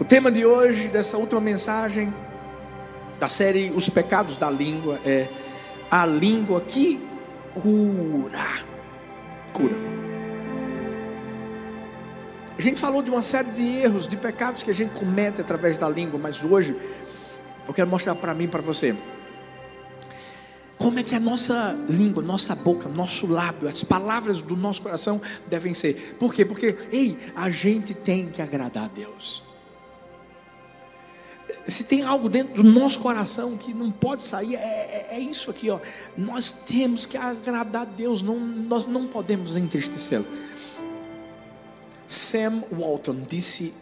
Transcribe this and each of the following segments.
O tema de hoje, dessa última mensagem da série Os Pecados da Língua, é A Língua Que Cura. Cura. A gente falou de uma série de erros, de pecados que a gente comete através da língua, mas hoje eu quero mostrar para mim e para você como é que a nossa língua, nossa boca, nosso lábio, as palavras do nosso coração devem ser. Por quê? Porque, a gente tem que agradar a Deus. Se tem algo dentro do nosso coração que não pode sair, é isso aqui, ó. Nós temos que agradar a Deus, nós não podemos entristecê-lo. Sam Walton disse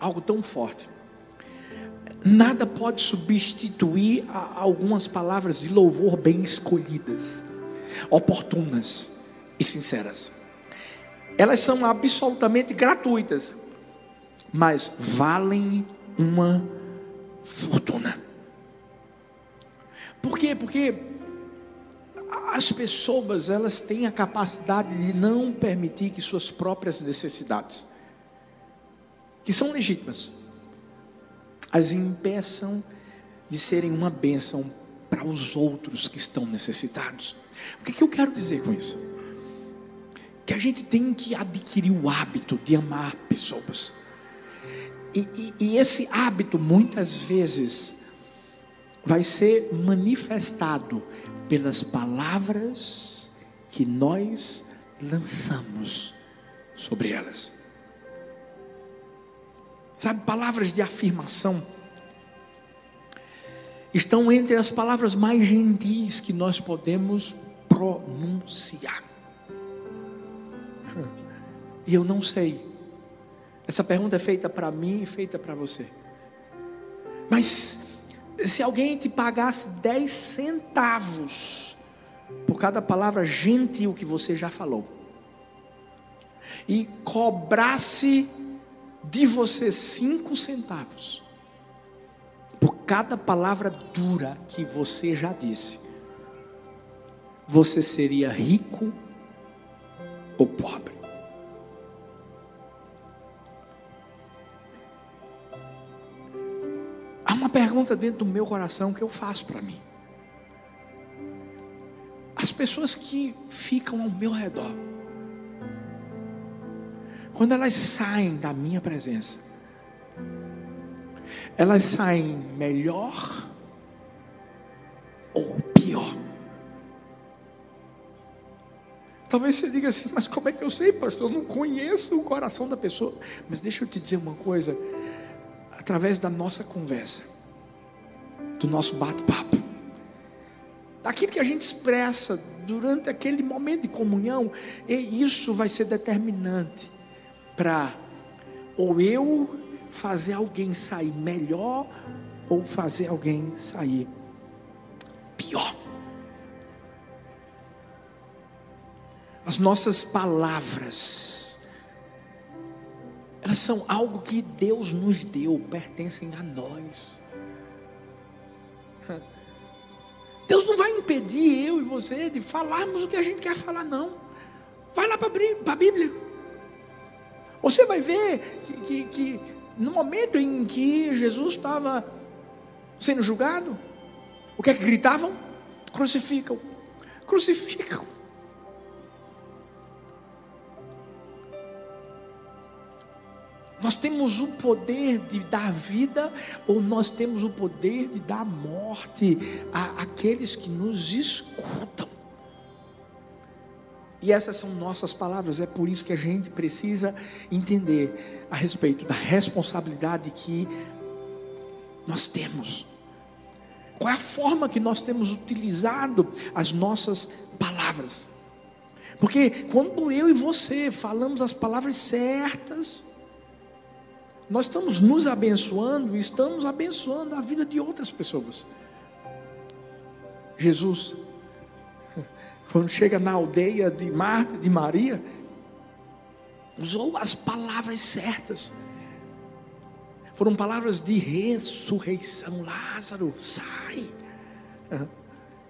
algo tão forte: nada pode substituir algumas palavras de louvor bem escolhidas, oportunas e sinceras. Elas são absolutamente gratuitas, mas valem uma fortuna. Por quê? Porque as pessoas, elas têm a capacidade de não permitir que suas próprias necessidades, que são legítimas, as impeçam de serem uma bênção para os outros que estão necessitados. O que eu quero dizer com isso? Que a gente tem que adquirir o hábito de amar pessoas. E esse hábito muitas vezes vai ser manifestado pelas palavras que nós lançamos sobre elas. Sabe, palavras de afirmação estão entre as palavras mais gentis que nós podemos pronunciar. E eu não sei. Essa pergunta é feita para mim e feita para você. Mas se alguém te pagasse 10 centavos por cada palavra gentil que você já falou, e cobrasse de você 5 centavos por cada palavra dura que você já disse, você seria rico ou pobre? Há uma pergunta dentro do meu coração que eu faço para mim. As pessoas que ficam ao meu redor, quando elas saem da minha presença, elas saem melhor ou pior? Talvez você diga assim: mas como é que eu sei, pastor? Eu não conheço o coração da pessoa. Mas deixa eu te dizer uma coisa. Através da nossa conversa, do nosso bate-papo, daquilo que a gente expressa durante aquele momento de comunhão, e isso vai ser determinante para ou eu fazer alguém sair melhor ou fazer alguém sair pior. As nossas palavras, elas são algo que Deus nos deu, pertencem a nós. Deus não vai impedir eu e você de falarmos o que a gente quer falar, não. Vai lá para a Bíblia. Você vai ver que no momento em que Jesus estava sendo julgado, o que é que gritavam? Crucificam, crucificam. Nós temos o poder de dar vida ou nós temos o poder de dar morte àqueles que nos escutam. E essas são nossas palavras. É por isso que a gente precisa entender a respeito da responsabilidade que nós temos. Qual é a forma que nós temos utilizado as nossas palavras? Porque quando eu e você falamos as palavras certas, nós estamos nos abençoando e estamos abençoando a vida de outras pessoas. Jesus, quando chega na aldeia de Marta, de Maria, usou as palavras certas. Foram palavras de ressurreição. Lázaro, sai.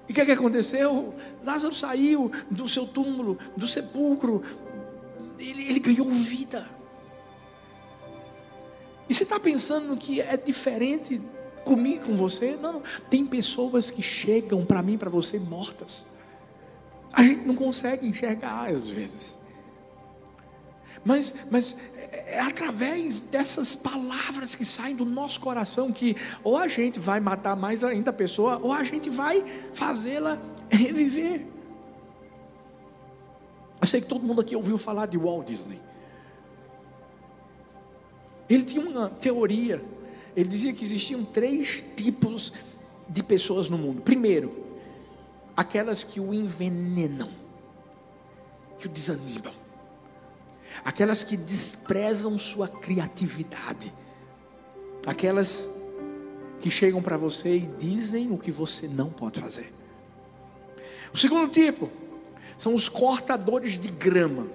E o que aconteceu? Lázaro saiu do seu túmulo, do sepulcro. Ele ganhou vida. E você está pensando que é diferente comigo, com você? Não, tem pessoas que chegam para mim, para você, mortas. A gente não consegue enxergar às vezes. Mas é através dessas palavras que saem do nosso coração que ou a gente vai matar mais ainda a pessoa, ou a gente vai fazê-la reviver. Eu sei que todo mundo aqui ouviu falar de Walt Disney. Ele tinha uma teoria. Ele dizia que existiam 3 tipos de pessoas no mundo. Primeiro, aquelas que o envenenam, que o desanimam, aquelas que desprezam sua criatividade, aquelas que chegam para você e dizem o que você não pode fazer. O segundo tipo são os cortadores de grama.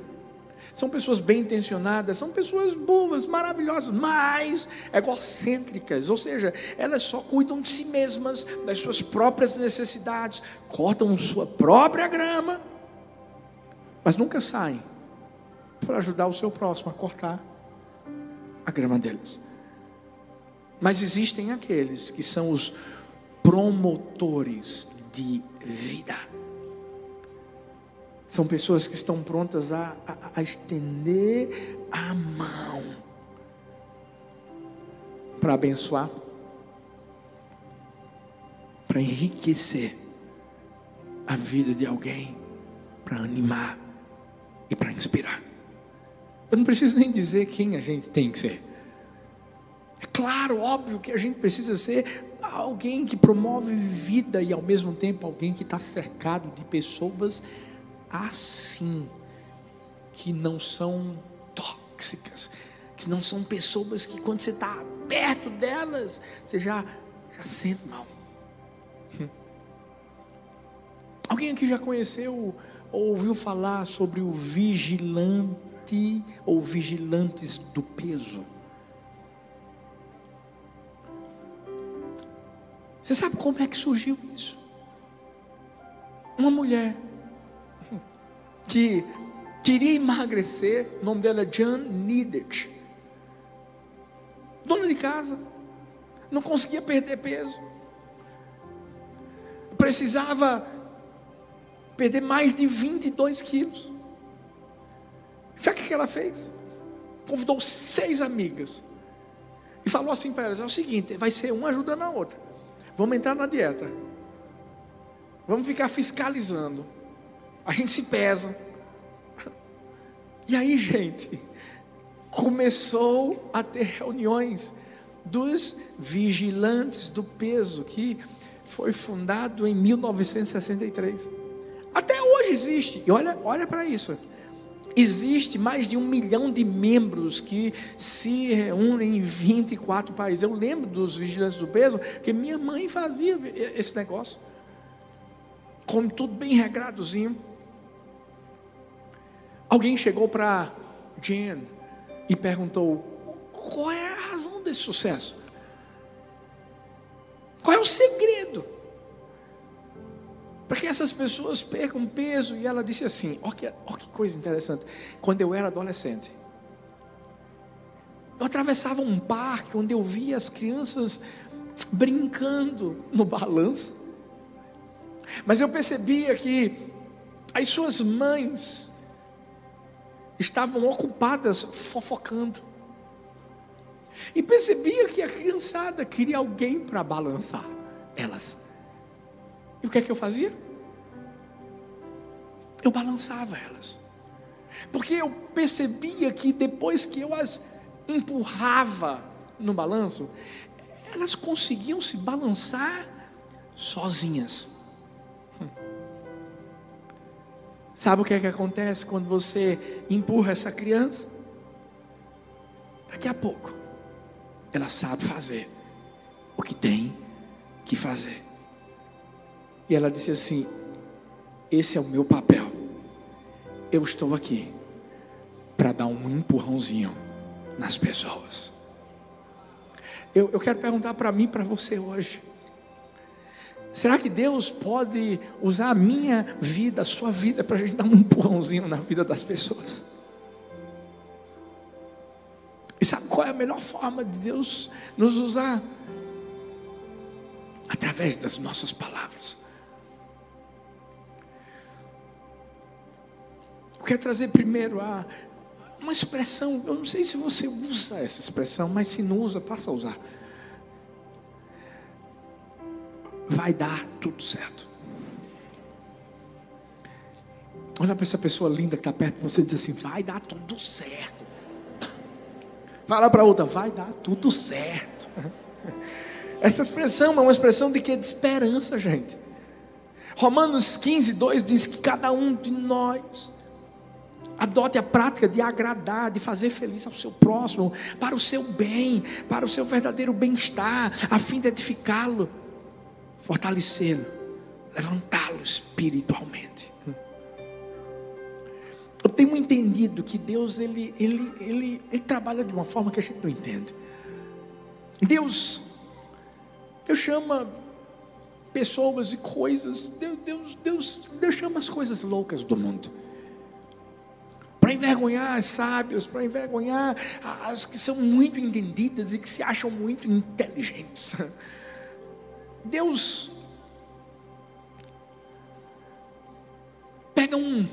São pessoas bem intencionadas, são pessoas boas, maravilhosas, mas egocêntricas, ou seja, elas só cuidam de si mesmas, das suas próprias necessidades, cortam sua própria grama, mas nunca saem para ajudar o seu próximo a cortar a grama deles. Mas existem aqueles que são os promotores de vida. São pessoas que estão prontas a estender a mão para abençoar, para enriquecer a vida de alguém, para animar e para inspirar. Eu não preciso nem dizer quem a gente tem que ser. É claro, óbvio que a gente precisa ser alguém que promove vida e ao mesmo tempo alguém que está cercado de pessoas assim, que não são tóxicas, que não são pessoas que quando você está perto delas, você já sente mal. Alguém aqui já conheceu ou ouviu falar sobre o vigilante ou vigilantes do peso? Você sabe como é que surgiu isso? Uma mulher que queria emagrecer, o nome dela é Jean Nidetch, dona de casa, não conseguia perder peso, precisava perder mais de 22 quilos, sabe o que ela fez? Convidou 6 amigas, e falou assim para elas: é o seguinte, vai ser uma ajudando a outra, vamos entrar na dieta, vamos ficar fiscalizando, a gente se pesa. E aí, gente, começou a ter reuniões dos vigilantes do peso, que foi fundado em 1963. Até hoje existe. E olha para isso. Existe mais de 1 milhão de membros que se reúnem em 24 países. Eu lembro dos vigilantes do peso, que minha mãe fazia esse negócio. Come tudo bem regradozinho. Alguém chegou para Jen e perguntou: qual é a razão desse sucesso? Qual é o segredo para que essas pessoas percam peso? E ela disse assim, olha que coisa interessante. Quando eu era adolescente, eu atravessava um parque onde eu via as crianças brincando no balanço, mas eu percebia que as suas mães estavam ocupadas fofocando, e percebia que a criançada queria alguém para balançar elas. E o que é que eu fazia? Eu balançava elas, porque eu percebia que depois que eu as empurrava no balanço, elas conseguiam se balançar sozinhas. Sabe o que é que acontece quando você empurra essa criança? Daqui a pouco, ela sabe fazer o que tem que fazer. E ela disse assim: esse é o meu papel. Eu estou aqui para dar um empurrãozinho nas pessoas. Eu quero perguntar para mim e para você hoje. Será que Deus pode usar a minha vida, a sua vida, para a gente dar um empurrãozinho na vida das pessoas? E sabe qual é a melhor forma de Deus nos usar, através das nossas palavras. Eu quero trazer primeiro uma expressão, eu não sei se você usa essa expressão, mas se não usa, passa a usar. Vai dar tudo certo. Olha para essa pessoa linda que está perto de você e diz assim: vai dar tudo certo. Fala para outra: vai dar tudo certo. Essa expressão é uma expressão de quê? De esperança, gente. Romanos 15:2 diz que cada um de nós adote a prática de agradar, de fazer feliz ao seu próximo, para o seu bem, para o seu verdadeiro bem-estar, a fim de edificá-lo, fortalecê-lo, levantá-lo espiritualmente. Eu tenho entendido que Deus, ele trabalha de uma forma que a gente não entende. Deus chama pessoas e coisas, Deus chama as coisas loucas do mundo, para envergonhar as sábias, para envergonhar as que são muito entendidas e que se acham muito inteligentes. Deus pega um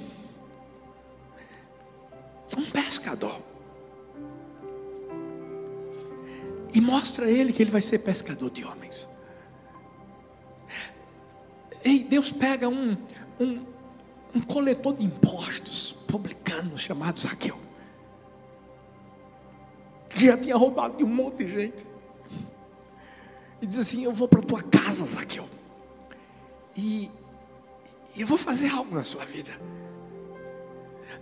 pescador e mostra a ele que ele vai ser pescador de homens. E Deus pega um coletor de impostos, publicano, chamado Zaqueu, que já tinha roubado de um monte de gente, e diz assim: eu vou para a tua casa, Zaqueu, e eu vou fazer algo na sua vida.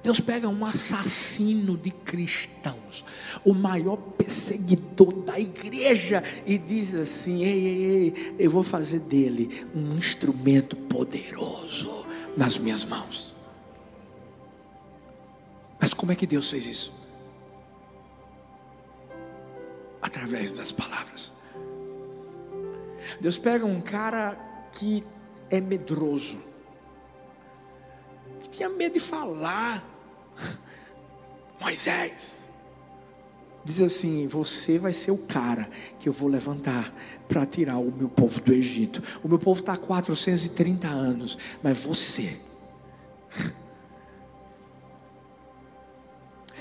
Deus pega um assassino de cristãos, o maior perseguidor da igreja, e diz assim: ei, eu vou fazer dele um instrumento poderoso nas minhas mãos. Mas como é que Deus fez isso? Através das palavras. Deus pega um cara que é medroso, que tinha medo de falar, Moisés, diz assim: você vai ser o cara que eu vou levantar para tirar o meu povo do Egito. O meu povo está há 430 anos, mas você.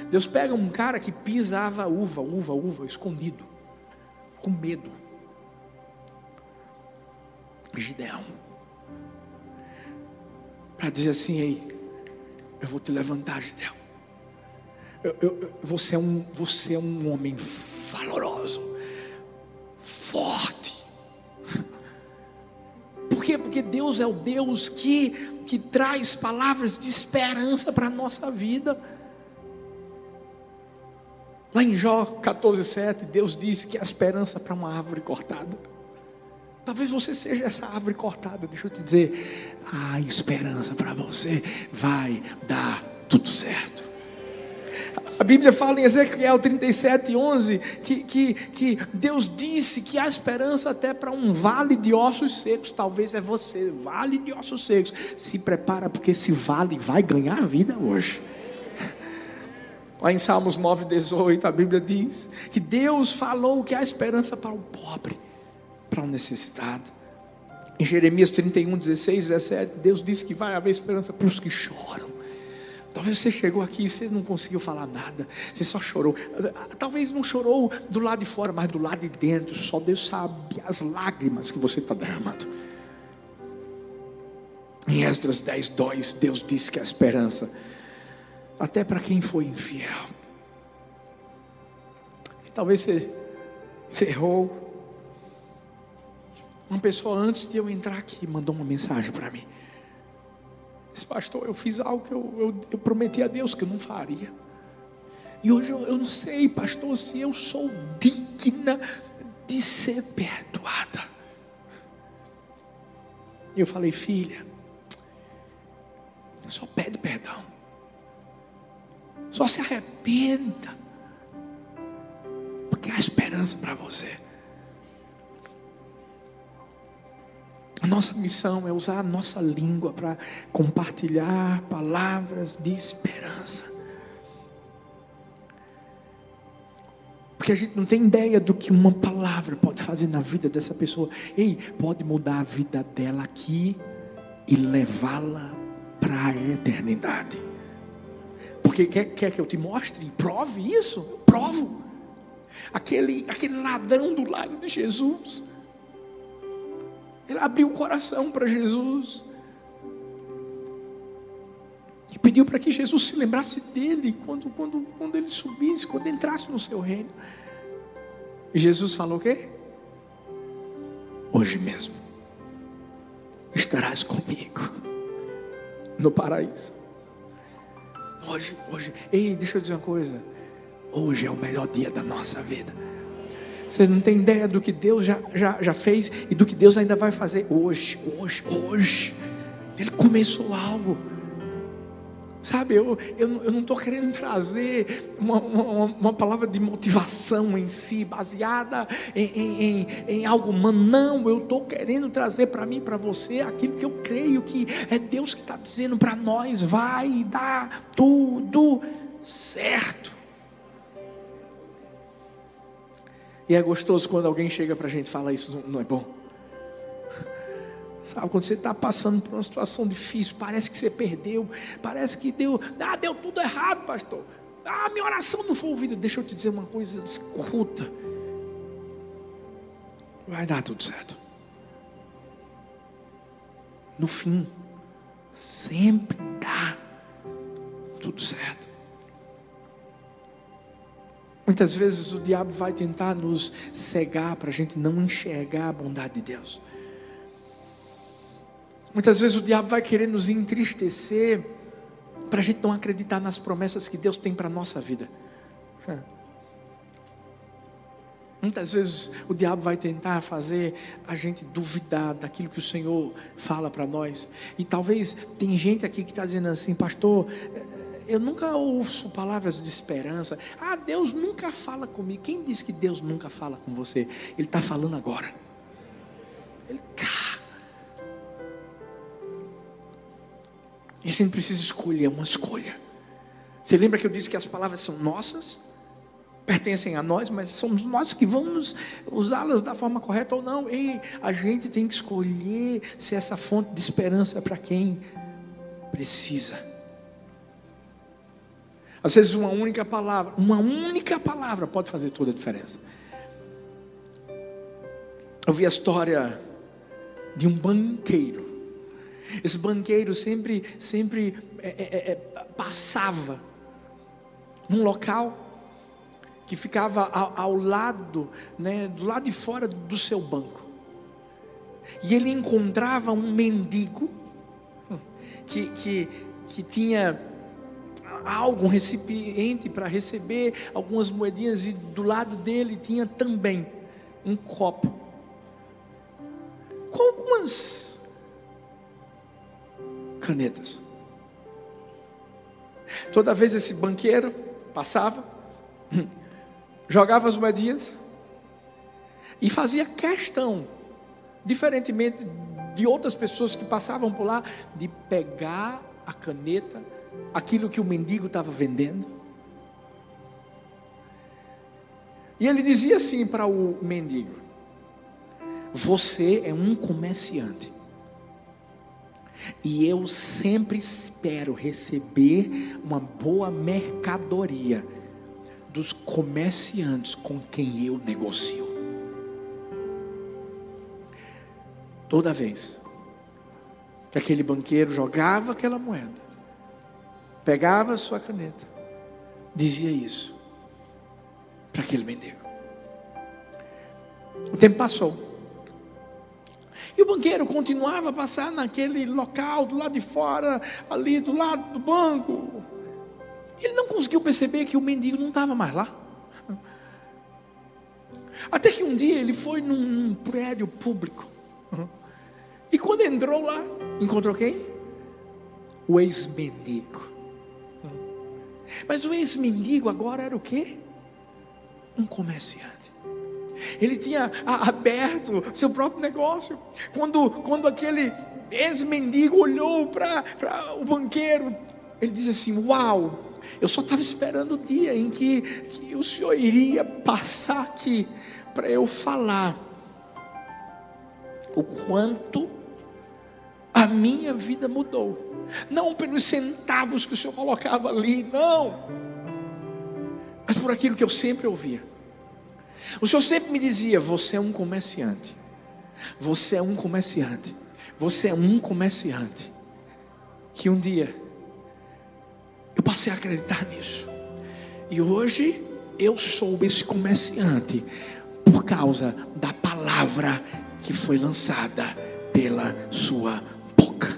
Deus pega um cara que pisava uva, escondido, com medo, Gideão, para dizer assim: ei, eu vou te levantar, Gideão. Você é um homem valoroso, forte. Por quê? Porque Deus é o Deus que traz palavras de esperança para a nossa vida. Lá em Jó 14:7, Deus disse que há esperança para uma árvore cortada. Talvez você seja essa árvore cortada. Deixa eu te dizer, a esperança para você, vai dar tudo certo. A Bíblia fala em Ezequiel 37:11 que Deus disse que há esperança até para um vale de ossos secos. Talvez é você, vale de ossos secos. Se prepara, porque esse vale vai ganhar vida hoje. Lá em Salmos 9:18, a Bíblia diz que Deus falou que há esperança para o pobre, para o necessitado. Em Jeremias 31:16-17, Deus disse que vai haver esperança para os que choram. Talvez você chegou aqui e você não conseguiu falar nada, você só chorou. Talvez não chorou do lado de fora, mas do lado de dentro. Só Deus sabe as lágrimas que você está derramando. Em Esdras 10:2, Deus disse que há esperança até para quem foi infiel. E talvez você errou. Uma pessoa, antes de eu entrar aqui, mandou uma mensagem para mim. Disse: pastor, eu fiz algo que eu prometi a Deus que eu não faria. E hoje eu não sei, pastor, se eu sou digna de ser perdoada. E eu falei: filha, só pede perdão. Só se arrependa. Porque há esperança para você. Nossa missão é usar a nossa língua para compartilhar palavras de esperança. Porque a gente não tem ideia do que uma palavra pode fazer na vida dessa pessoa. Ei, pode mudar a vida dela aqui e levá-la para a eternidade. Porque quer que eu te mostre e prove isso? Eu provo. Aquele ladrão do lado de Jesus, ele abriu o coração para Jesus e pediu para que Jesus se lembrasse dele quando ele subisse, quando entrasse no seu reino. E Jesus falou o quê? Hoje mesmo estarás comigo no paraíso. Hoje, ei, deixa eu dizer uma coisa. Hoje é o melhor dia da nossa vida. Você não tem ideia do que Deus já fez e do que Deus ainda vai fazer hoje. Ele começou algo. Sabe, eu não estou querendo trazer uma palavra de motivação em si, baseada em algo humano. Não, eu estou querendo trazer para mim, para você, aquilo que eu creio que é Deus que está dizendo para nós: vai dar tudo certo. E é gostoso quando alguém chega para a gente e fala isso, não é bom? Sabe, quando você está passando por uma situação difícil, parece que você perdeu, parece que deu tudo errado, pastor. Minha oração não foi ouvida. Deixa eu te dizer uma coisa, escuta. Vai dar tudo certo. No fim, sempre dá tudo certo. Muitas vezes o diabo vai tentar nos cegar para a gente não enxergar a bondade de Deus. Muitas vezes o diabo vai querer nos entristecer para a gente não acreditar nas promessas que Deus tem para a nossa vida. Muitas vezes o diabo vai tentar fazer a gente duvidar daquilo que o Senhor fala para nós. E talvez tem gente aqui que está dizendo assim: pastor, eu nunca ouço palavras de esperança. Deus nunca fala comigo. Quem disse que Deus nunca fala com você? Ele está falando agora. Ele está. E a gente precisa escolher uma escolha. Você lembra que eu disse que as palavras são nossas? Pertencem a nós, mas somos nós que vamos usá-las da forma correta ou não. E a gente tem que escolher se essa fonte de esperança é para quem precisa. Às vezes uma única palavra pode fazer toda a diferença. Eu vi a história de um banqueiro. Esse banqueiro sempre passava num local que ficava ao lado, né, do lado de fora do seu banco. E ele encontrava um mendigo que tinha algo, um recipiente para receber algumas moedinhas, e do lado dele tinha também um copo com algumas canetas. Toda vez esse banqueiro passava, jogava as moedinhas e fazia questão, diferentemente de outras pessoas que passavam por lá, de pegar a caneta, aquilo que o mendigo estava vendendo. E ele dizia assim para o mendigo: você é um comerciante, e eu sempre espero receber uma boa mercadoria dos comerciantes com quem eu negocio. Toda vez que aquele banqueiro jogava aquela moeda, pegava a sua caneta, dizia isso para aquele mendigo. O tempo passou. E o banqueiro continuava a passar naquele local, do lado de fora, ali do lado do banco. Ele não conseguiu perceber que o mendigo não estava mais lá. Até que um dia ele foi num prédio público. E quando entrou lá, encontrou quem? O ex-mendigo. Mas o ex-mendigo agora era o quê? Um comerciante. Ele tinha aberto seu próprio negócio. Quando aquele ex-mendigo olhou para o banqueiro, ele disse assim: uau, Eu só estava esperando o dia em que o Senhor iria passar aqui para eu falar o quanto a minha vida mudou. Não pelos centavos que o Senhor colocava ali, não, mas por aquilo que eu sempre ouvia. O Senhor sempre me dizia: você é um comerciante, você é um comerciante, você é um comerciante. Que um dia eu passei a acreditar nisso, e hoje eu sou esse comerciante por causa da palavra que foi lançada pela sua boca.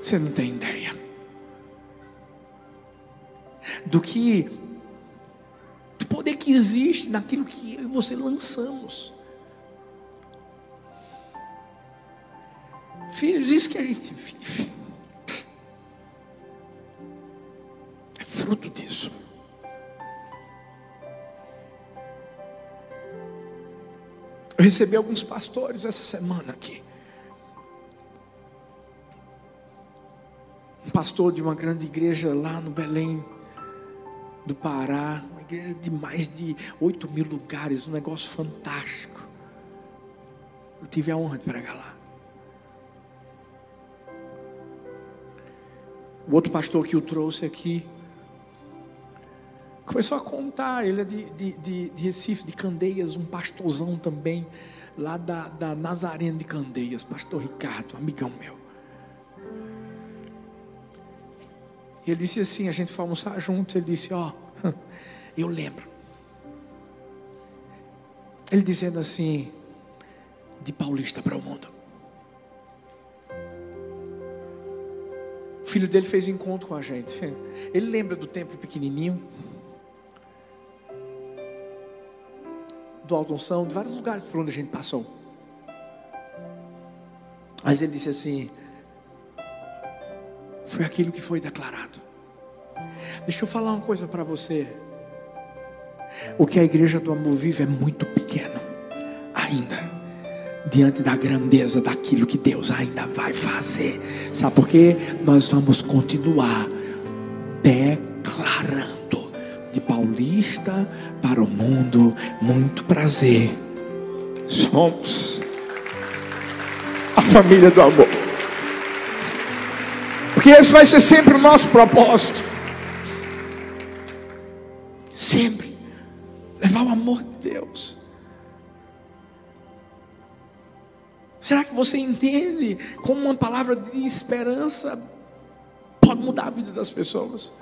Você não tem ideia do poder que existe naquilo que eu e você lançamos. Filhos, isso que a gente vive é fruto disso. Eu recebi alguns pastores essa semana aqui. Um pastor de uma grande igreja lá no Belém do Pará, uma igreja de mais de 8.000 lugares, um negócio fantástico. Eu tive a honra de pregar lá. O outro pastor que o trouxe aqui começou a contar. Ele é de Recife, de Candeias, um pastorzão também, lá da Nazarene de Candeias, pastor Ricardo, amigão meu. Ele disse assim, a gente foi almoçar juntos, ele disse: eu lembro. Ele dizendo assim: de paulista para o mundo. O filho dele fez encontro com a gente. Ele lembra do templo pequenininho, do Alto Onção, de vários lugares por onde a gente passou. Mas ele disse assim: foi aquilo que foi declarado. Deixa eu falar uma coisa para você. O que a Igreja do Amor vive é muito pequeno ainda, diante da grandeza daquilo que Deus ainda vai fazer. Sabe por quê? Nós vamos continuar declarando: de paulista para o mundo. Muito prazer, somos a família do amor. Porque esse vai ser sempre o nosso propósito. Sempre. Levar o amor de Deus. Será que você entende como uma palavra de esperança pode mudar a vida das pessoas?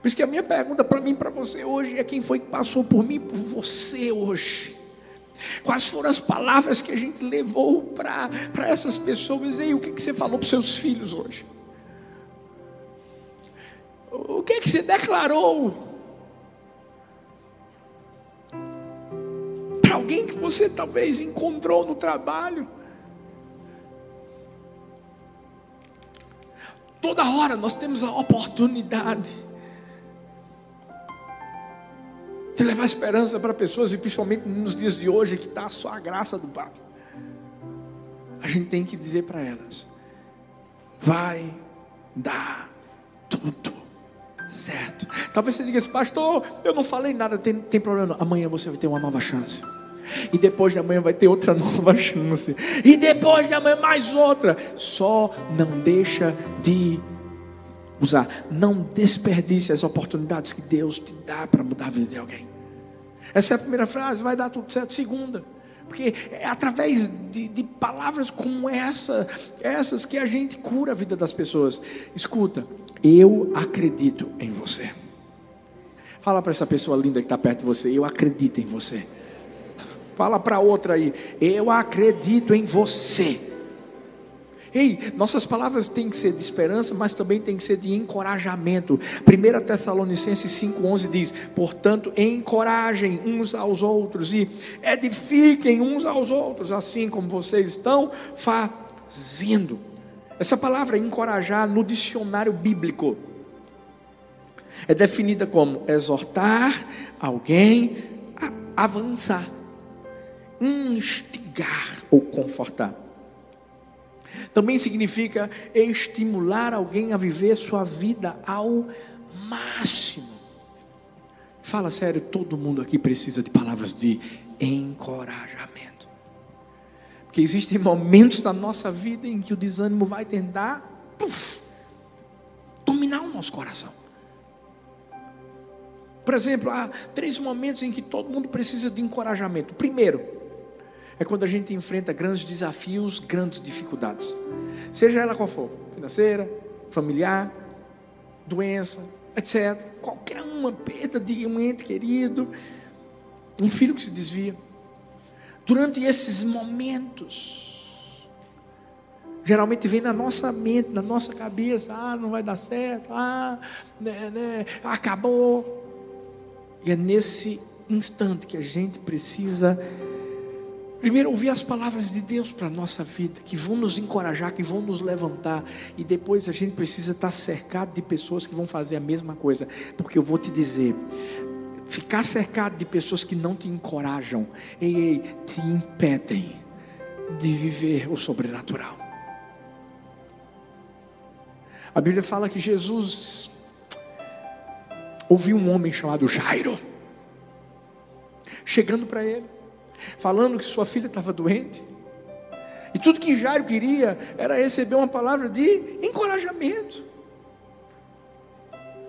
Por isso que a minha pergunta para mim e para você hoje é: quem foi que passou por mim e por você hoje? Quais foram as palavras que a gente levou para essas pessoas? E o que você falou para os seus filhos hoje? O que é que você declarou para alguém que você talvez encontrou no trabalho? Toda hora nós temos a oportunidade de levar esperança para pessoas, e principalmente nos dias de hoje, que está só a graça do Pai. A gente tem que dizer para elas: vai dar tudo certo. Talvez você diga assim: pastor, eu não falei nada. Tem problema não. Amanhã você vai ter uma nova chance, e depois de amanhã vai ter outra nova chance, e depois de amanhã mais outra. Só não deixa de usar, não desperdice as oportunidades que Deus te dá para mudar a vida de alguém. Essa é a primeira frase: vai dar tudo certo. Segunda, porque é através de palavras como essas que a gente cura a vida das pessoas. Escuta: eu acredito em você. Fala para essa pessoa linda que está perto de você: eu acredito em você. Fala para outra aí: eu acredito em você. Ei, nossas palavras têm que ser de esperança, mas também têm que ser de encorajamento. 1 Tessalonicenses 5,11 diz: portanto, encorajem uns aos outros e edifiquem uns aos outros, assim como vocês estão fazendo. Essa palavra encorajar, no dicionário bíblico, é definida como exortar alguém a avançar, instigar ou confortar. Também significa estimular alguém a viver sua vida ao máximo. Fala sério, todo mundo aqui precisa de palavras de encorajamento. Porque existem momentos na nossa vida em que o desânimo vai tentar dominar o nosso coração. Por exemplo, há três momentos em que todo mundo precisa de encorajamento. Primeiro, é quando a gente enfrenta grandes desafios, grandes dificuldades. Seja ela qual for, financeira, familiar, doença, etc. Qualquer uma, perda de um ente querido, um filho que se desvia. Durante esses momentos, geralmente vem na nossa mente, na nossa cabeça, não vai dar certo, acabou. E é nesse instante que a gente precisa primeiro ouvir as palavras de Deus para a nossa vida, que vão nos encorajar, que vão nos levantar. E depois a gente precisa estar cercado de pessoas que vão fazer a mesma coisa. Porque eu vou te dizer, ficar cercado de pessoas que não te encorajam, te impedem de viver o sobrenatural. A Bíblia fala que Jesus ouviu um homem chamado Jairo chegando para ele, falando que sua filha estava doente, e tudo que Jairo queria era receber uma palavra de encorajamento,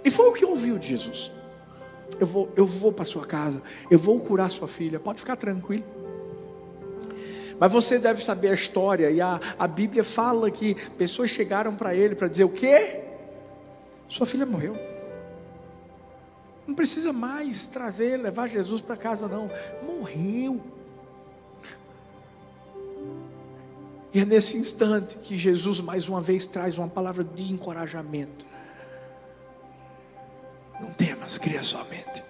e foi o que ouviu de Jesus: eu vou para sua casa, eu vou curar sua filha, pode ficar tranquilo. Mas você deve saber a história, e a Bíblia fala que pessoas chegaram para ele para dizer o quê? Sua filha morreu, não precisa mais trazer, levar Jesus para casa não, morreu. E é nesse instante que Jesus mais uma vez traz uma palavra de encorajamento: não temas, crê somente.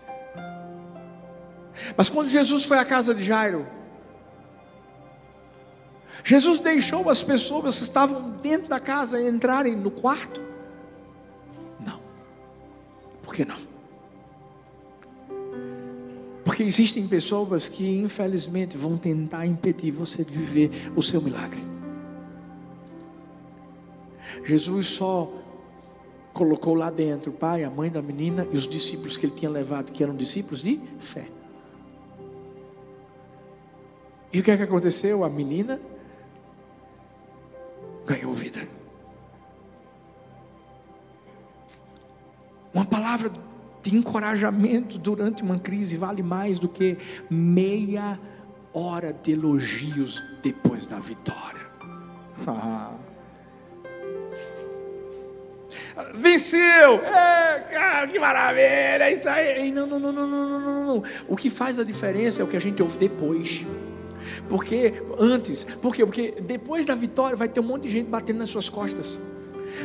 Mas quando Jesus foi à casa de Jairo, Jesus deixou as pessoas que estavam dentro da casa entrarem no quarto? Não. Por que não? Porque existem pessoas que infelizmente vão tentar impedir você de viver o seu milagre. Jesus só colocou lá dentro o pai, a mãe da menina e os discípulos que ele tinha levado, que eram discípulos de fé. E o que é que aconteceu? A menina ganhou vida. Uma palavra de encorajamento durante uma crise vale mais do que meia hora de elogios depois da vitória. Venceu! Cara, que maravilha! É isso aí! Não. O que faz a diferença é o que a gente ouve depois. Porque depois da vitória vai ter um monte de gente batendo nas suas costas.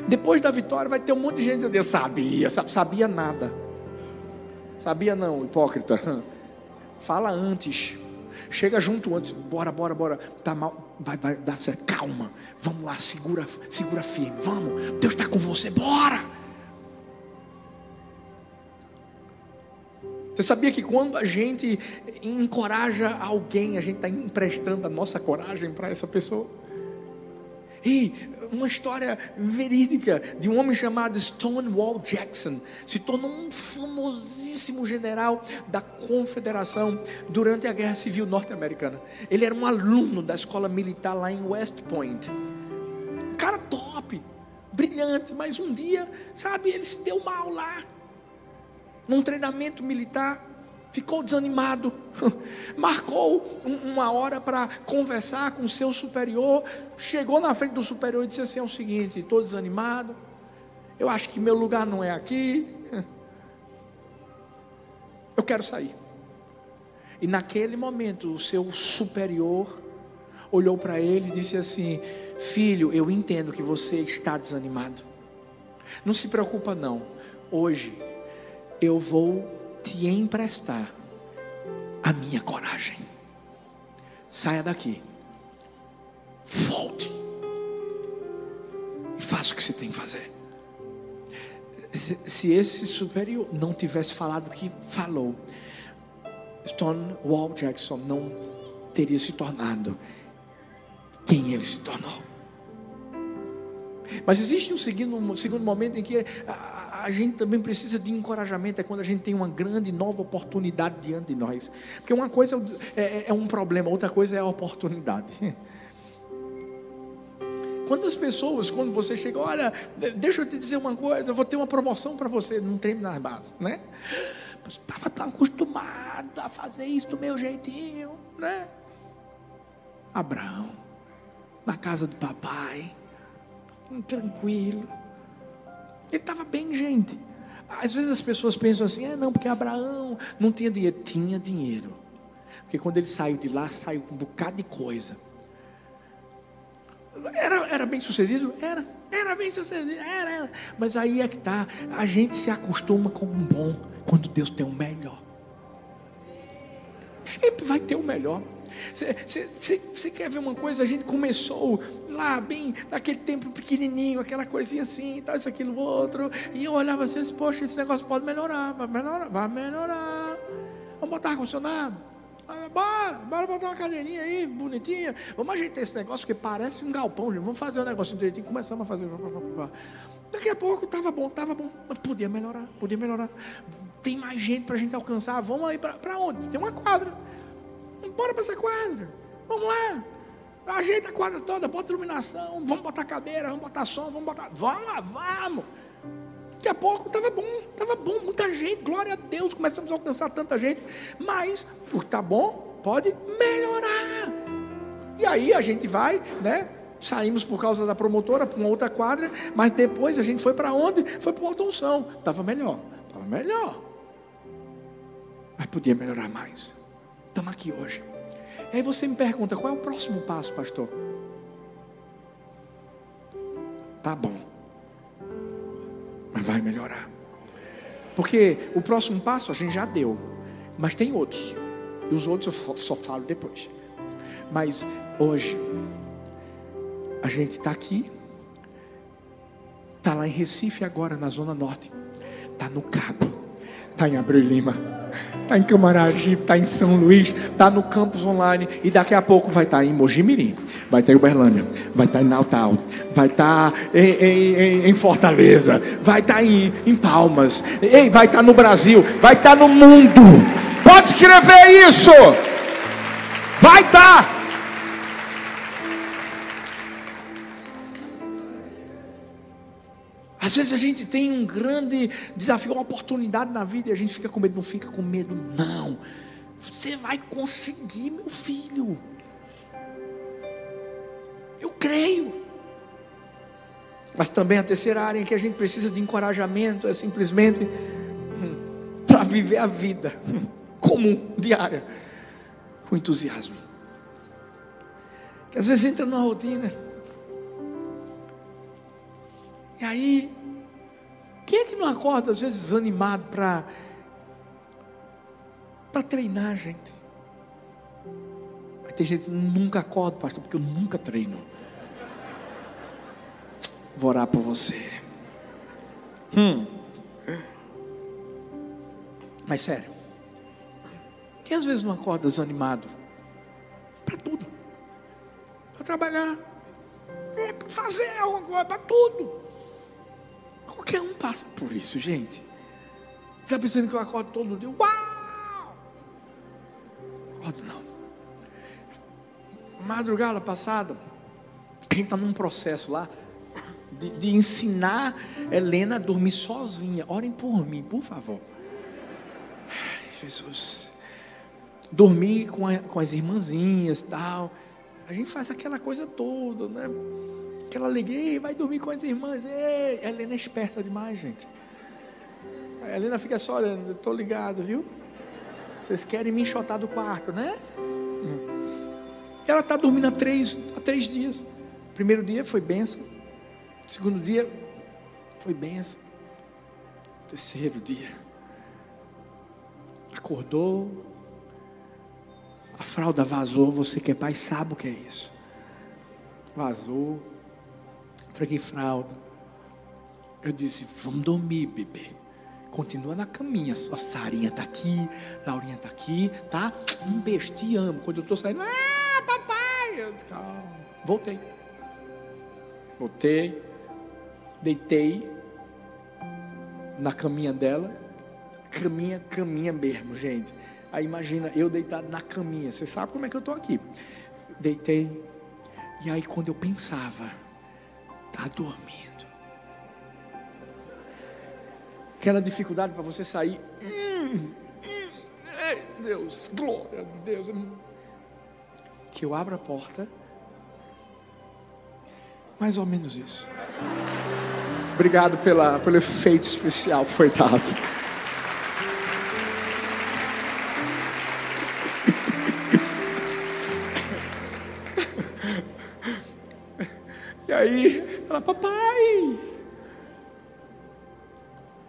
Depois da vitória vai ter um monte de gente dizendo: sabia nada. Sabia não, hipócrita. Fala antes. Chega junto antes. Bora. Tá mal. Vai dar certo. Calma. Vamos lá, segura firme. Vamos. Deus está com você. Bora. Você sabia que quando a gente encoraja alguém, a gente está emprestando a nossa coragem para essa pessoa? Uma história verídica de um homem chamado Stonewall Jackson, se tornou um famosíssimo general da Confederação durante a Guerra Civil Norte-Americana. Ele era um aluno da escola militar lá em West Point, um cara top, brilhante, mas um dia, ele se deu mal lá, num treinamento militar. Ficou desanimado, marcou uma hora para conversar com o seu superior, chegou na frente do superior e disse assim: é o seguinte, estou desanimado, eu acho que meu lugar não é aqui, eu quero sair. E naquele momento o seu superior olhou para ele e disse assim: filho, eu entendo que você está desanimado, não se preocupa não, hoje eu vou te emprestar a minha coragem, saia daqui, volte e faça o que você tem que fazer. Se esse superior não tivesse falado o que falou, Stonewall Jackson não teria se tornado quem ele se tornou. Mas existe um segundo momento em que a gente também precisa de encorajamento, é quando a gente tem uma grande nova oportunidade diante de nós. Porque uma coisa é um problema, outra coisa é a oportunidade. Quantas pessoas, quando você chega, olha, deixa eu te dizer uma coisa, eu vou ter uma promoção para você, não treino nas bases, né? Estava tão acostumado a fazer isso do meu jeitinho, né? Abraão, na casa do papai, tranquilo. Ele estava bem, gente. Às vezes as pessoas pensam assim, não, porque Abraão não tinha dinheiro. Tinha dinheiro. Porque quando ele saiu de lá, saiu com um bocado de coisa. Era bem sucedido? Era bem sucedido, era. Mas aí é que está, a gente se acostuma com o bom, quando Deus tem o melhor. Sempre vai ter o melhor. Você quer ver uma coisa? A gente começou lá bem, naquele tempo pequenininho, aquela coisinha assim, tal, isso, aquilo, outro, e eu olhava assim, poxa, esse negócio pode melhorar, vai melhorar, vamos botar ar-condicionado. Bora botar uma cadeirinha aí, bonitinha. Vamos ajeitar esse negócio, porque parece um galpão, gente. Vamos fazer um negócio direitinho. Começamos a fazer. Daqui a pouco estava bom. Mas podia melhorar. Tem mais gente para a gente alcançar. Vamos aí para onde? Tem uma quadra. Bora para essa quadra. Vamos lá. Ajeita a quadra toda, bota iluminação. Vamos botar cadeira, vamos botar som, vamos lá. Daqui a pouco estava bom, muita gente, glória a Deus, começamos a alcançar tanta gente, mas o que está bom pode melhorar, e aí a gente vai, né? Saímos por causa da promotora para uma outra quadra, mas depois a gente foi para onde? Foi para o Alto Onção, estava melhor, mas podia melhorar mais. Estamos aqui hoje, e aí você me pergunta, qual é o próximo passo, pastor? Tá bom, mas vai melhorar, porque o próximo passo a gente já deu, mas tem outros, e os outros eu só falo depois. Mas hoje a gente está aqui, está lá em Recife agora, na Zona Norte, está no Cabo, está em Abreu e Lima, está em Camaragibe, está em São Luís, está no campus online, e daqui a pouco vai estar em Mogi Mirim, vai estar em Uberlândia, vai estar em Natal, vai estar em Fortaleza, vai estar em Palmas, vai estar no Brasil, vai estar no mundo. Pode escrever isso, vai estar. Às vezes a gente tem um grande desafio, uma oportunidade na vida, e a gente fica com medo. Não fica com medo, não. Você vai conseguir, meu filho. Eu creio. Mas também a terceira área em que a gente precisa de encorajamento é simplesmente para viver a vida comum, diária, com entusiasmo. Que às vezes entra numa rotina. E aí, quem é que não acorda às vezes animado para treinar, gente? Mas tem gente que nunca acorda, pastor, porque eu nunca treino. Vou orar por você. Mas sério, quem às vezes não acorda desanimado? Para tudo, para trabalhar, para fazer alguma coisa, para tudo. Qualquer um passa por isso, gente. Você está pensando que eu acordo todo dia? Uau! Acordo não. Madrugada passada, a gente está num processo lá de ensinar Helena a dormir sozinha. Orem por mim, por favor. Ai, Jesus. Dormir com as irmãzinhas e tal. A gente faz aquela coisa toda, né? Aquela alegria, vai dormir com as irmãs. Ei, a Helena é esperta demais, gente. A Helena fica só olhando, eu tô ligado, viu? Vocês querem me enxotar do quarto, né? Ela está dormindo há três dias. Primeiro dia foi benção. Segundo dia foi benção. Terceiro dia. Acordou. A fralda vazou, você que é pai sabe o que é isso. Vazou. Entreguei fralda. Eu disse, vamos dormir, bebê. Continua na caminha. A Sarinha está aqui, Laurinha está aqui, tá? Um beijo, te amo. Quando eu estou saindo, papai. Eu disse, calma. Voltei. deitei na caminha dela, caminha mesmo, gente. Aí imagina eu deitado na caminha, você sabe como é que eu estou aqui. Deitei, e aí quando eu pensava, tá dormindo. Aquela dificuldade para você sair. Deus, glória a Deus. Que eu abra a porta. Mais ou menos isso. Obrigado pelo efeito especial que foi dado. E aí, ela, papai.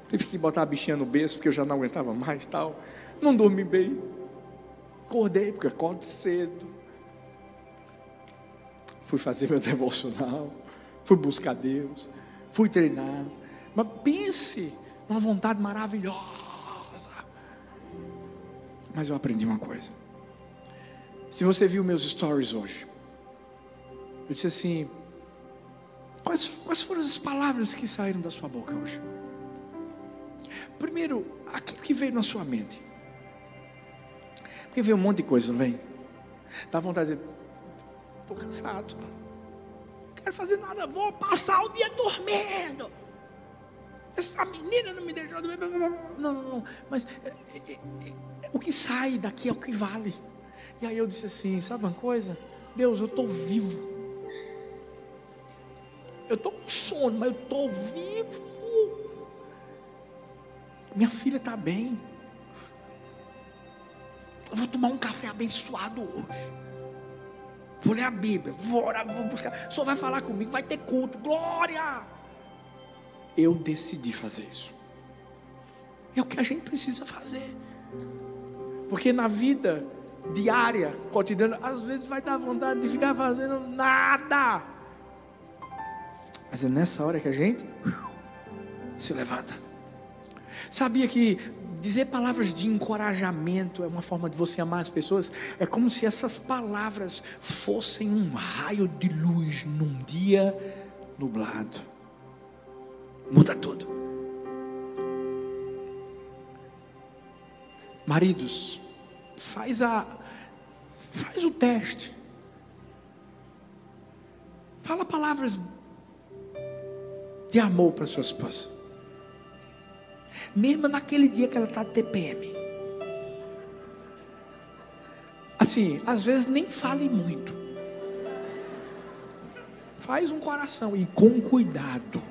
Tive que botar a bichinha no berço, porque eu já não aguentava mais, tal. Não dormi bem. Acordei, porque acordo cedo. Fui fazer meu devocional. Fui buscar Deus. Fui treinar, mas pense numa vontade maravilhosa. Mas eu aprendi uma coisa. Se você viu meus stories hoje, eu disse assim: quais foram as palavras que saíram da sua boca hoje? Primeiro, aquilo que veio na sua mente. Porque veio um monte de coisa, não vem? Dá vontade de dizer: estou cansado, não quero fazer nada, vou passar o dia dormindo. Essa menina não me deixou dormir. Não. Mas o que sai daqui é o que vale. E aí eu disse assim: sabe uma coisa? Deus, eu estou vivo. Eu estou com sono, mas eu estou vivo. Minha filha está bem. Eu vou tomar um café abençoado hoje. Vou ler a Bíblia, vou orar, vou buscar. Só vai falar comigo, vai ter culto, glória. Eu decidi fazer isso. É o que a gente precisa fazer. Porque na vida diária, cotidiana, às vezes vai dar vontade de ficar fazendo nada. Mas é nessa hora que a gente se levanta. Sabia que dizer palavras de encorajamento é uma forma de você amar as pessoas? É como se essas palavras fossem um raio de luz num dia nublado. Muda tudo. Maridos, faz o teste. Fala palavras de amor para sua esposa. Mesmo naquele dia que ela está de TPM. Assim, às vezes nem fale muito. Faz um coração e com cuidado.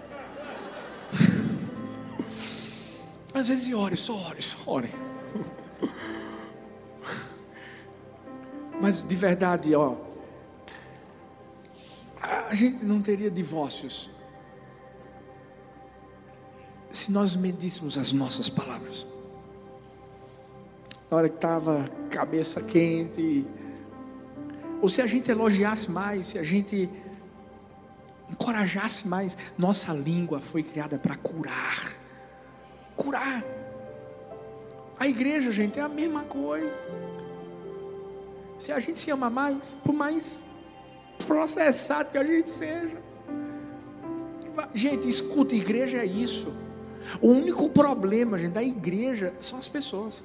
Às vezes ore. Mas de verdade, ó, a gente não teria divórcios se nós medíssemos as nossas palavras. Na hora que estava cabeça quente, ou se a gente elogiasse mais, se a gente encorajasse mais. Nossa língua foi criada para curar. A igreja, gente, é a mesma coisa. Se a gente se ama mais, por mais processado que a gente seja, gente, escuta, igreja é isso. O único problema, gente, da igreja são as pessoas.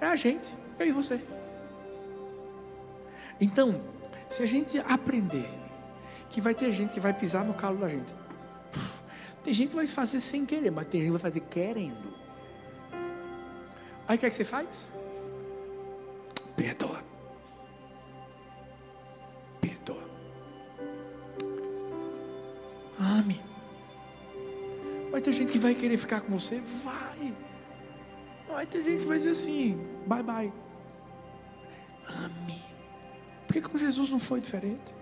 É a gente, eu e você. Então, se a gente aprender que vai ter gente que vai pisar no calo da gente. Tem gente que vai fazer sem querer, mas tem gente que vai fazer querendo. Aí o que é que você faz? Perdoa. Ame. Vai ter gente que vai querer ficar com você? Vai. Vai ter gente que vai dizer assim: bye, bye. Ame. Por que com Jesus não foi diferente?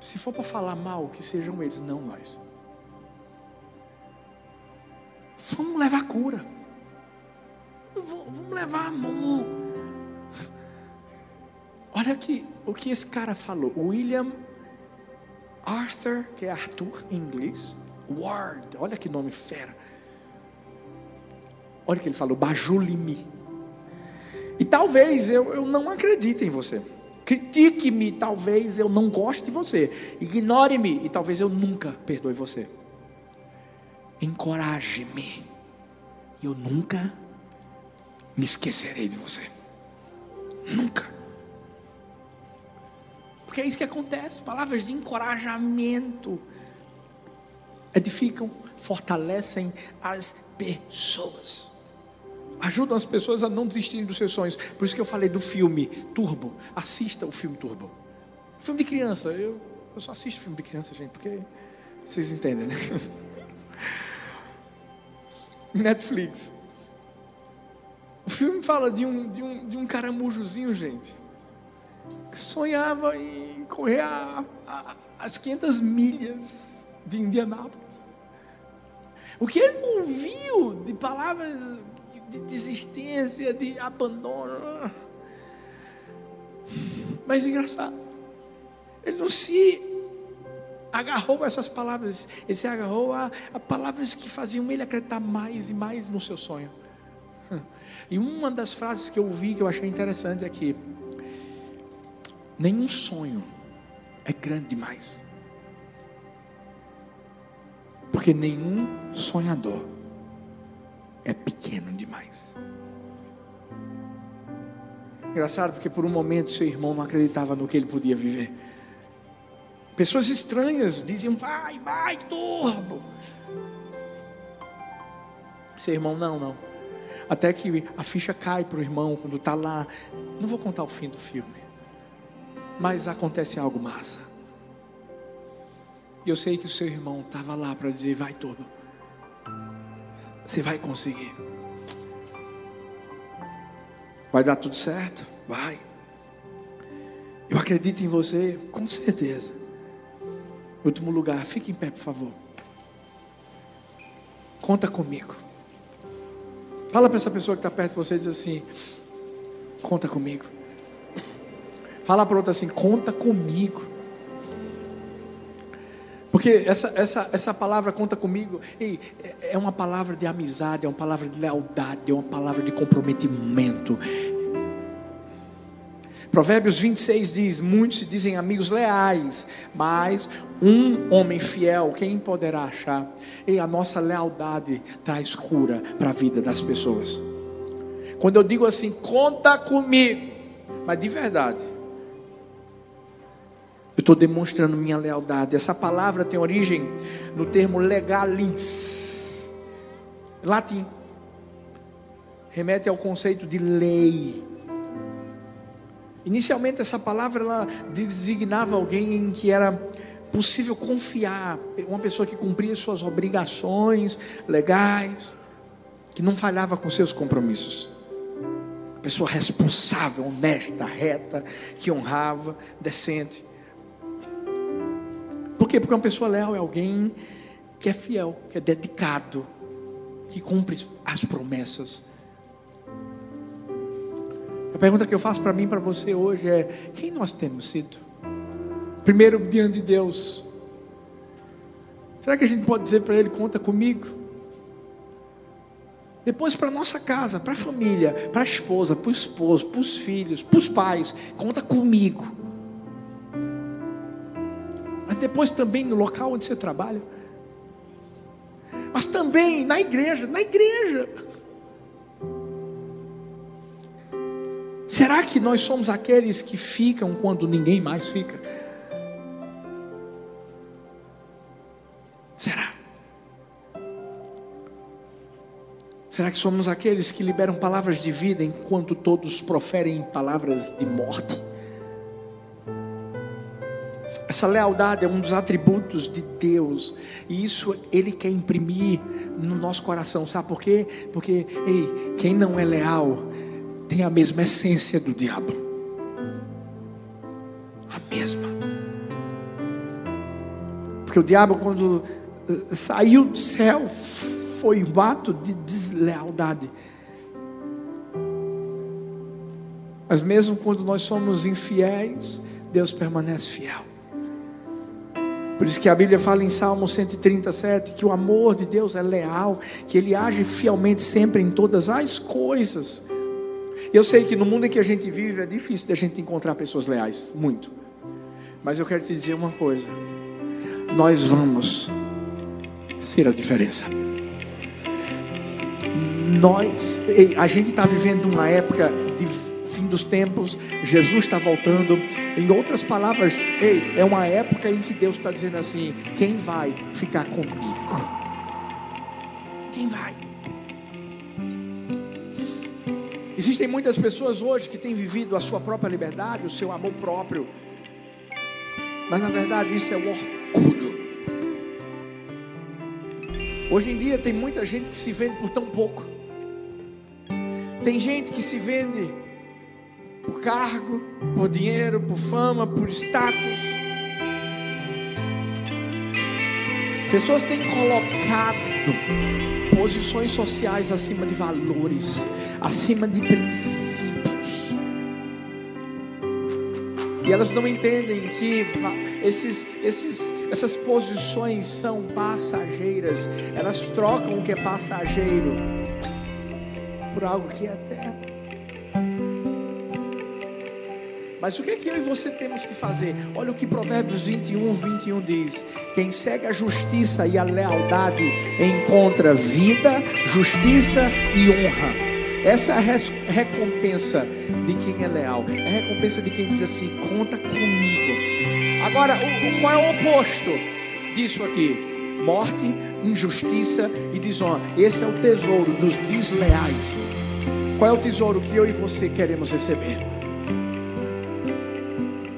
Se for para falar mal, que sejam eles, não nós. Vamos levar cura. Vamos levar amor. Olha aqui o que esse cara falou. William Arthur, que é Arthur em inglês, Ward, olha que nome fera. Olha o que ele falou: bajulimi. E talvez eu não acredite em você, Critique-me, talvez eu não goste de você. Ignore-me e talvez eu nunca perdoe você. Encoraje-me e eu nunca me esquecerei de você. Nunca. Porque é isso que acontece. Palavras de encorajamento edificam, fortalecem as pessoas, ajudam as pessoas a não desistirem dos seus sonhos. Por isso que eu falei do filme Turbo. Assista o filme Turbo. Filme de criança. Eu só assisto filme de criança, gente, porque vocês entendem, né? Netflix. O filme fala de um caramujozinho, gente, que sonhava em correr as 500 milhas de Indianápolis. O que ele ouviu de palavras de desistência, de abandono. Mas engraçado, ele não se agarrou a essas palavras, ele se agarrou a palavras que faziam ele acreditar mais e mais no seu sonho. E uma das frases que eu ouvi, que eu achei interessante, é que nenhum sonho é grande demais, porque nenhum sonhador é pequeno demais. Engraçado, porque por um momento seu irmão não acreditava no que ele podia viver. Pessoas estranhas diziam: vai, vai, Turbo. Seu irmão: não. Até que a ficha cai para o irmão quando está lá. Não vou contar o fim do filme, mas acontece algo massa. E eu sei que o seu irmão estava lá para dizer: vai, Turbo, você vai conseguir, vai dar tudo certo, vai, eu acredito em você, com certeza. Último lugar, fique em pé, por favor. Conta comigo. Fala para essa pessoa que está perto de você, diz assim: conta comigo. Fala para outra assim: conta comigo. Porque essa palavra, conta comigo, é uma palavra de amizade, é uma palavra de lealdade, é uma palavra de comprometimento. Provérbios 26 diz: muitos se dizem amigos leais, mas um homem fiel, quem poderá achar? E a nossa lealdade traz cura para a vida das pessoas. Quando eu digo assim: conta comigo, mas de verdade, eu estou demonstrando minha lealdade. Essa palavra tem origem no termo legalis, latim. Remete ao conceito de lei. Inicialmente essa palavra ela designava alguém em que era possível confiar, uma pessoa que cumpria suas obrigações legais, que não falhava com seus compromissos. Uma pessoa responsável, honesta, reta, que honrava, decente. Por quê? Porque uma pessoa leal é alguém que é fiel, que é dedicado, que cumpre as promessas. A pergunta que eu faço para mim e para você hoje é: quem nós temos sido? Primeiro, diante de Deus. Será que a gente pode dizer para Ele: conta comigo? Depois, para a nossa casa, para a família, para a esposa, para o esposo, para os filhos, para os pais: conta comigo. Mas depois também no local onde você trabalha, mas também na igreja, Será que nós somos aqueles que ficam quando ninguém mais fica? Será? Será que somos aqueles que liberam palavras de vida enquanto todos proferem palavras de morte? Essa lealdade é um dos atributos de Deus, e isso Ele quer imprimir no nosso coração. Sabe por quê? Porque quem não é leal tem a mesma essência do diabo, a mesma. Porque o diabo, quando saiu do céu, foi um ato de deslealdade. Mas mesmo quando nós somos infiéis, Deus permanece fiel. Por isso que a Bíblia fala em Salmo 137 que o amor de Deus é leal, que Ele age fielmente sempre em todas as coisas. Eu sei que no mundo em que a gente vive é difícil de a gente encontrar pessoas leais, muito. Mas eu quero te dizer uma coisa: nós vamos ser a diferença. A gente está vivendo uma época de fim dos tempos, Jesus está voltando. Em outras palavras, é uma época em que Deus está dizendo assim: quem vai ficar comigo? Quem vai? Existem muitas pessoas hoje que têm vivido a sua própria liberdade, o seu amor próprio, mas na verdade isso é o orgulho. Hoje em dia tem muita gente que se vende por tão pouco. Tem gente que se vende por cargo, por dinheiro, por fama, por status. Pessoas têm colocado posições sociais acima de valores, acima de princípios. E elas não entendem que essas posições são passageiras. Elas trocam o que é passageiro por algo que é eterno. Mas o que é que eu e você temos que fazer? Olha o que Provérbios 21:21 diz: quem segue a justiça e a lealdade encontra vida, justiça e honra. Essa é a recompensa de quem é leal, é a recompensa de quem diz assim: conta comigo. Agora, qual é o oposto disso aqui? Morte, injustiça e desonra. Esse é o tesouro dos desleais. Qual é o tesouro que eu e você queremos receber?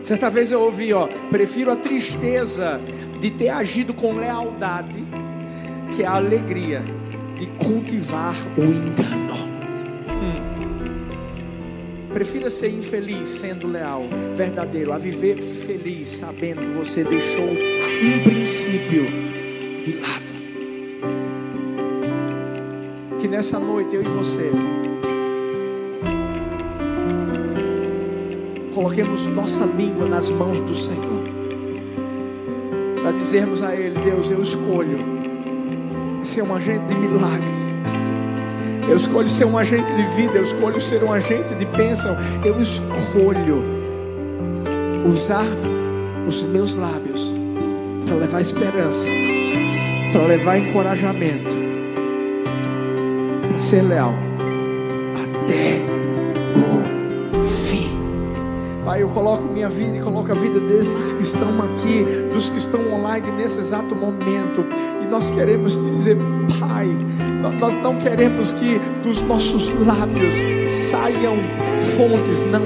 Certa vez eu ouvi: prefiro a tristeza de ter agido com lealdade, que a alegria de cultivar o engano. Prefira ser infeliz sendo leal, verdadeiro, a viver feliz sabendo que você deixou um princípio de lado. Que nessa noite eu e você coloquemos nossa língua nas mãos do Senhor, para dizermos a Ele: Deus, eu escolho ser um agente de milagre, eu escolho ser um agente de vida, eu escolho ser um agente de bênção, eu escolho usar os meus lábios para levar esperança, para levar encorajamento, para ser leal até o fim. Pai, eu coloco minha vida e coloco a vida desses que estão aqui, dos que estão online nesse exato momento, e nós queremos te dizer, Pai, nós não queremos que dos nossos lábios saiam fontes, não,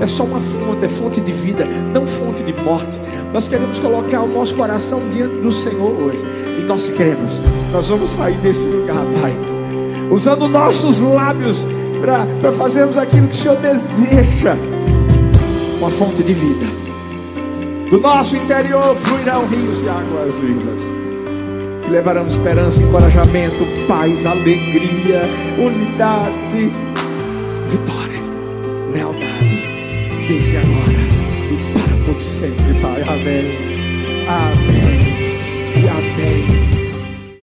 é só uma fonte, é fonte de vida, não fonte de morte. Nós queremos colocar o nosso coração diante do Senhor hoje, e nós cremos, nós vamos sair desse lugar, Pai, usando nossos lábios para fazermos aquilo que o Senhor deseja, uma fonte de vida. Do nosso interior fluirão rios de águas vivas, que levarão esperança, encorajamento, paz, alegria, unidade, vitória, lealdade, desde agora e para todos sempre, Pai. Amém. Amém.